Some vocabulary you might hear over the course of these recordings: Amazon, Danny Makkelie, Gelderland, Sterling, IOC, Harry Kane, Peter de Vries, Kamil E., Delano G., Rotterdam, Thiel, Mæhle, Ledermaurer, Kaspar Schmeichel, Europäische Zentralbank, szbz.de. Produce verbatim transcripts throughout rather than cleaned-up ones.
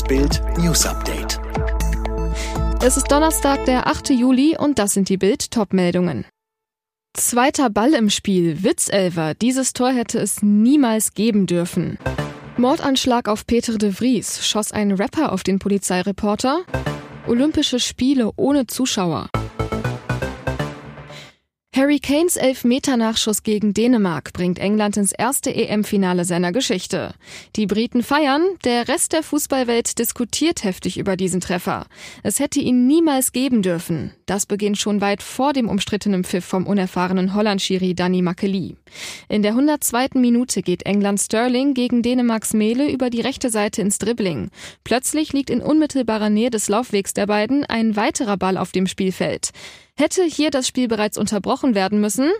Das Bild News Update. Es ist Donnerstag, der achte Juli, und das sind die Bild-Top-Meldungen. Zweiter Ball im Spiel, Witzelfer, dieses Tor hätte es niemals geben dürfen. Mordanschlag auf Peter de Vries, schoss ein Rapper auf den Polizeireporter. Olympische Spiele ohne Zuschauer. Harry Kanes Elfmeter-Nachschuss gegen Dänemark bringt England ins erste E M-Finale seiner Geschichte. Die Briten feiern, der Rest der Fußballwelt diskutiert heftig über diesen Treffer. Es hätte ihn niemals geben dürfen. Das beginnt schon weit vor dem umstrittenen Pfiff vom unerfahrenen Holland-Schiri Danny Makkelie. In der hundertzweiten Minute geht England Sterling gegen Dänemarks Mæhle über die rechte Seite ins Dribbling. Plötzlich liegt in unmittelbarer Nähe des Laufwegs der beiden ein weiterer Ball auf dem Spielfeld. Hätte hier das Spiel bereits unterbrochen werden müssen?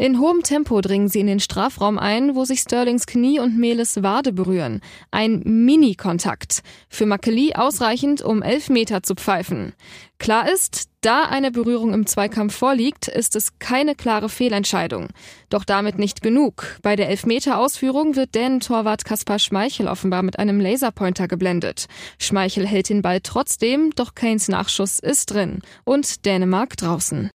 In hohem Tempo dringen sie in den Strafraum ein, wo sich Sterlings Knie und Mæhles Wade berühren. Ein Mini-Kontakt. Für Makkelie ausreichend, um Elfmeter zu pfeifen. Klar ist, da eine Berührung im Zweikampf vorliegt, ist es keine klare Fehlentscheidung. Doch damit nicht genug. Bei der Elfmeter-Ausführung wird Dänen-Torwart Kaspar Schmeichel offenbar mit einem Laserpointer geblendet. Schmeichel hält den Ball trotzdem, doch Kanes Nachschuss ist drin. Und Dänemark draußen.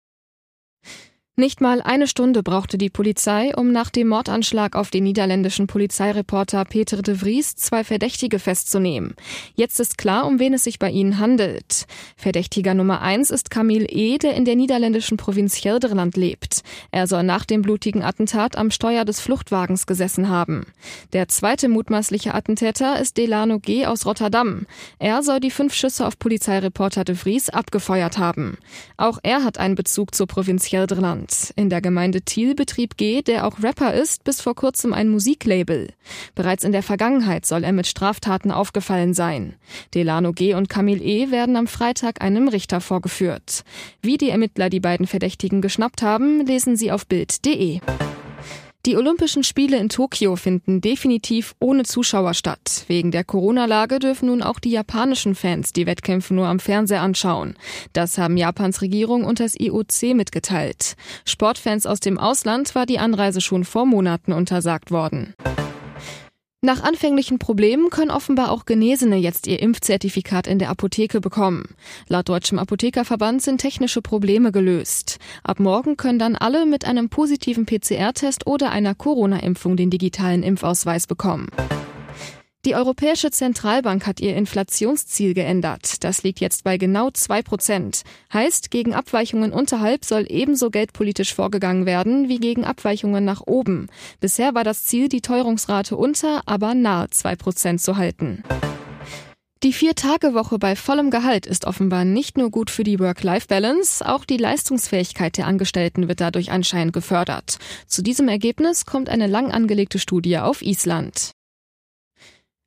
Nicht mal eine Stunde brauchte die Polizei, um nach dem Mordanschlag auf den niederländischen Polizeireporter Peter de Vries zwei Verdächtige festzunehmen. Jetzt ist klar, um wen es sich bei ihnen handelt. Verdächtiger Nummer eins ist Kamil E., der in der niederländischen Provinz Gelderland lebt. Er soll nach dem blutigen Attentat am Steuer des Fluchtwagens gesessen haben. Der zweite mutmaßliche Attentäter ist Delano G. aus Rotterdam. Er soll die fünf Schüsse auf Polizeireporter de Vries abgefeuert haben. Auch er hat einen Bezug zur Provinz Gelderland. In der Gemeinde Thiel betrieb G., der auch Rapper ist, bis vor kurzem ein Musiklabel. Bereits in der Vergangenheit soll er mit Straftaten aufgefallen sein. Delano G. und Kamil E. werden am Freitag einem Richter vorgeführt. Wie die Ermittler die beiden Verdächtigen geschnappt haben, lesen Sie auf bild punkt de. Die Olympischen Spiele in Tokio finden definitiv ohne Zuschauer statt. Wegen der Corona-Lage dürfen nun auch die japanischen Fans die Wettkämpfe nur am Fernseher anschauen. Das haben Japans Regierung und das I O C mitgeteilt. Sportfans aus dem Ausland war die Anreise schon vor Monaten untersagt worden. Nach anfänglichen Problemen können offenbar auch Genesene jetzt ihr Impfzertifikat in der Apotheke bekommen. Laut Deutschem Apothekerverband sind technische Probleme gelöst. Ab morgen können dann alle mit einem positiven P C R-Test oder einer Corona-Impfung den digitalen Impfausweis bekommen. Die Europäische Zentralbank hat ihr Inflationsziel geändert. Das liegt jetzt bei genau zwei Prozent. Heißt, gegen Abweichungen unterhalb soll ebenso geldpolitisch vorgegangen werden wie gegen Abweichungen nach oben. Bisher war das Ziel, die Teuerungsrate unter, aber nahe zwei Prozent zu halten. Die Vier-Tage-Woche bei vollem Gehalt ist offenbar nicht nur gut für die Work-Life-Balance, auch die Leistungsfähigkeit der Angestellten wird dadurch anscheinend gefördert. Zu diesem Ergebnis kommt eine lang angelegte Studie auf Island.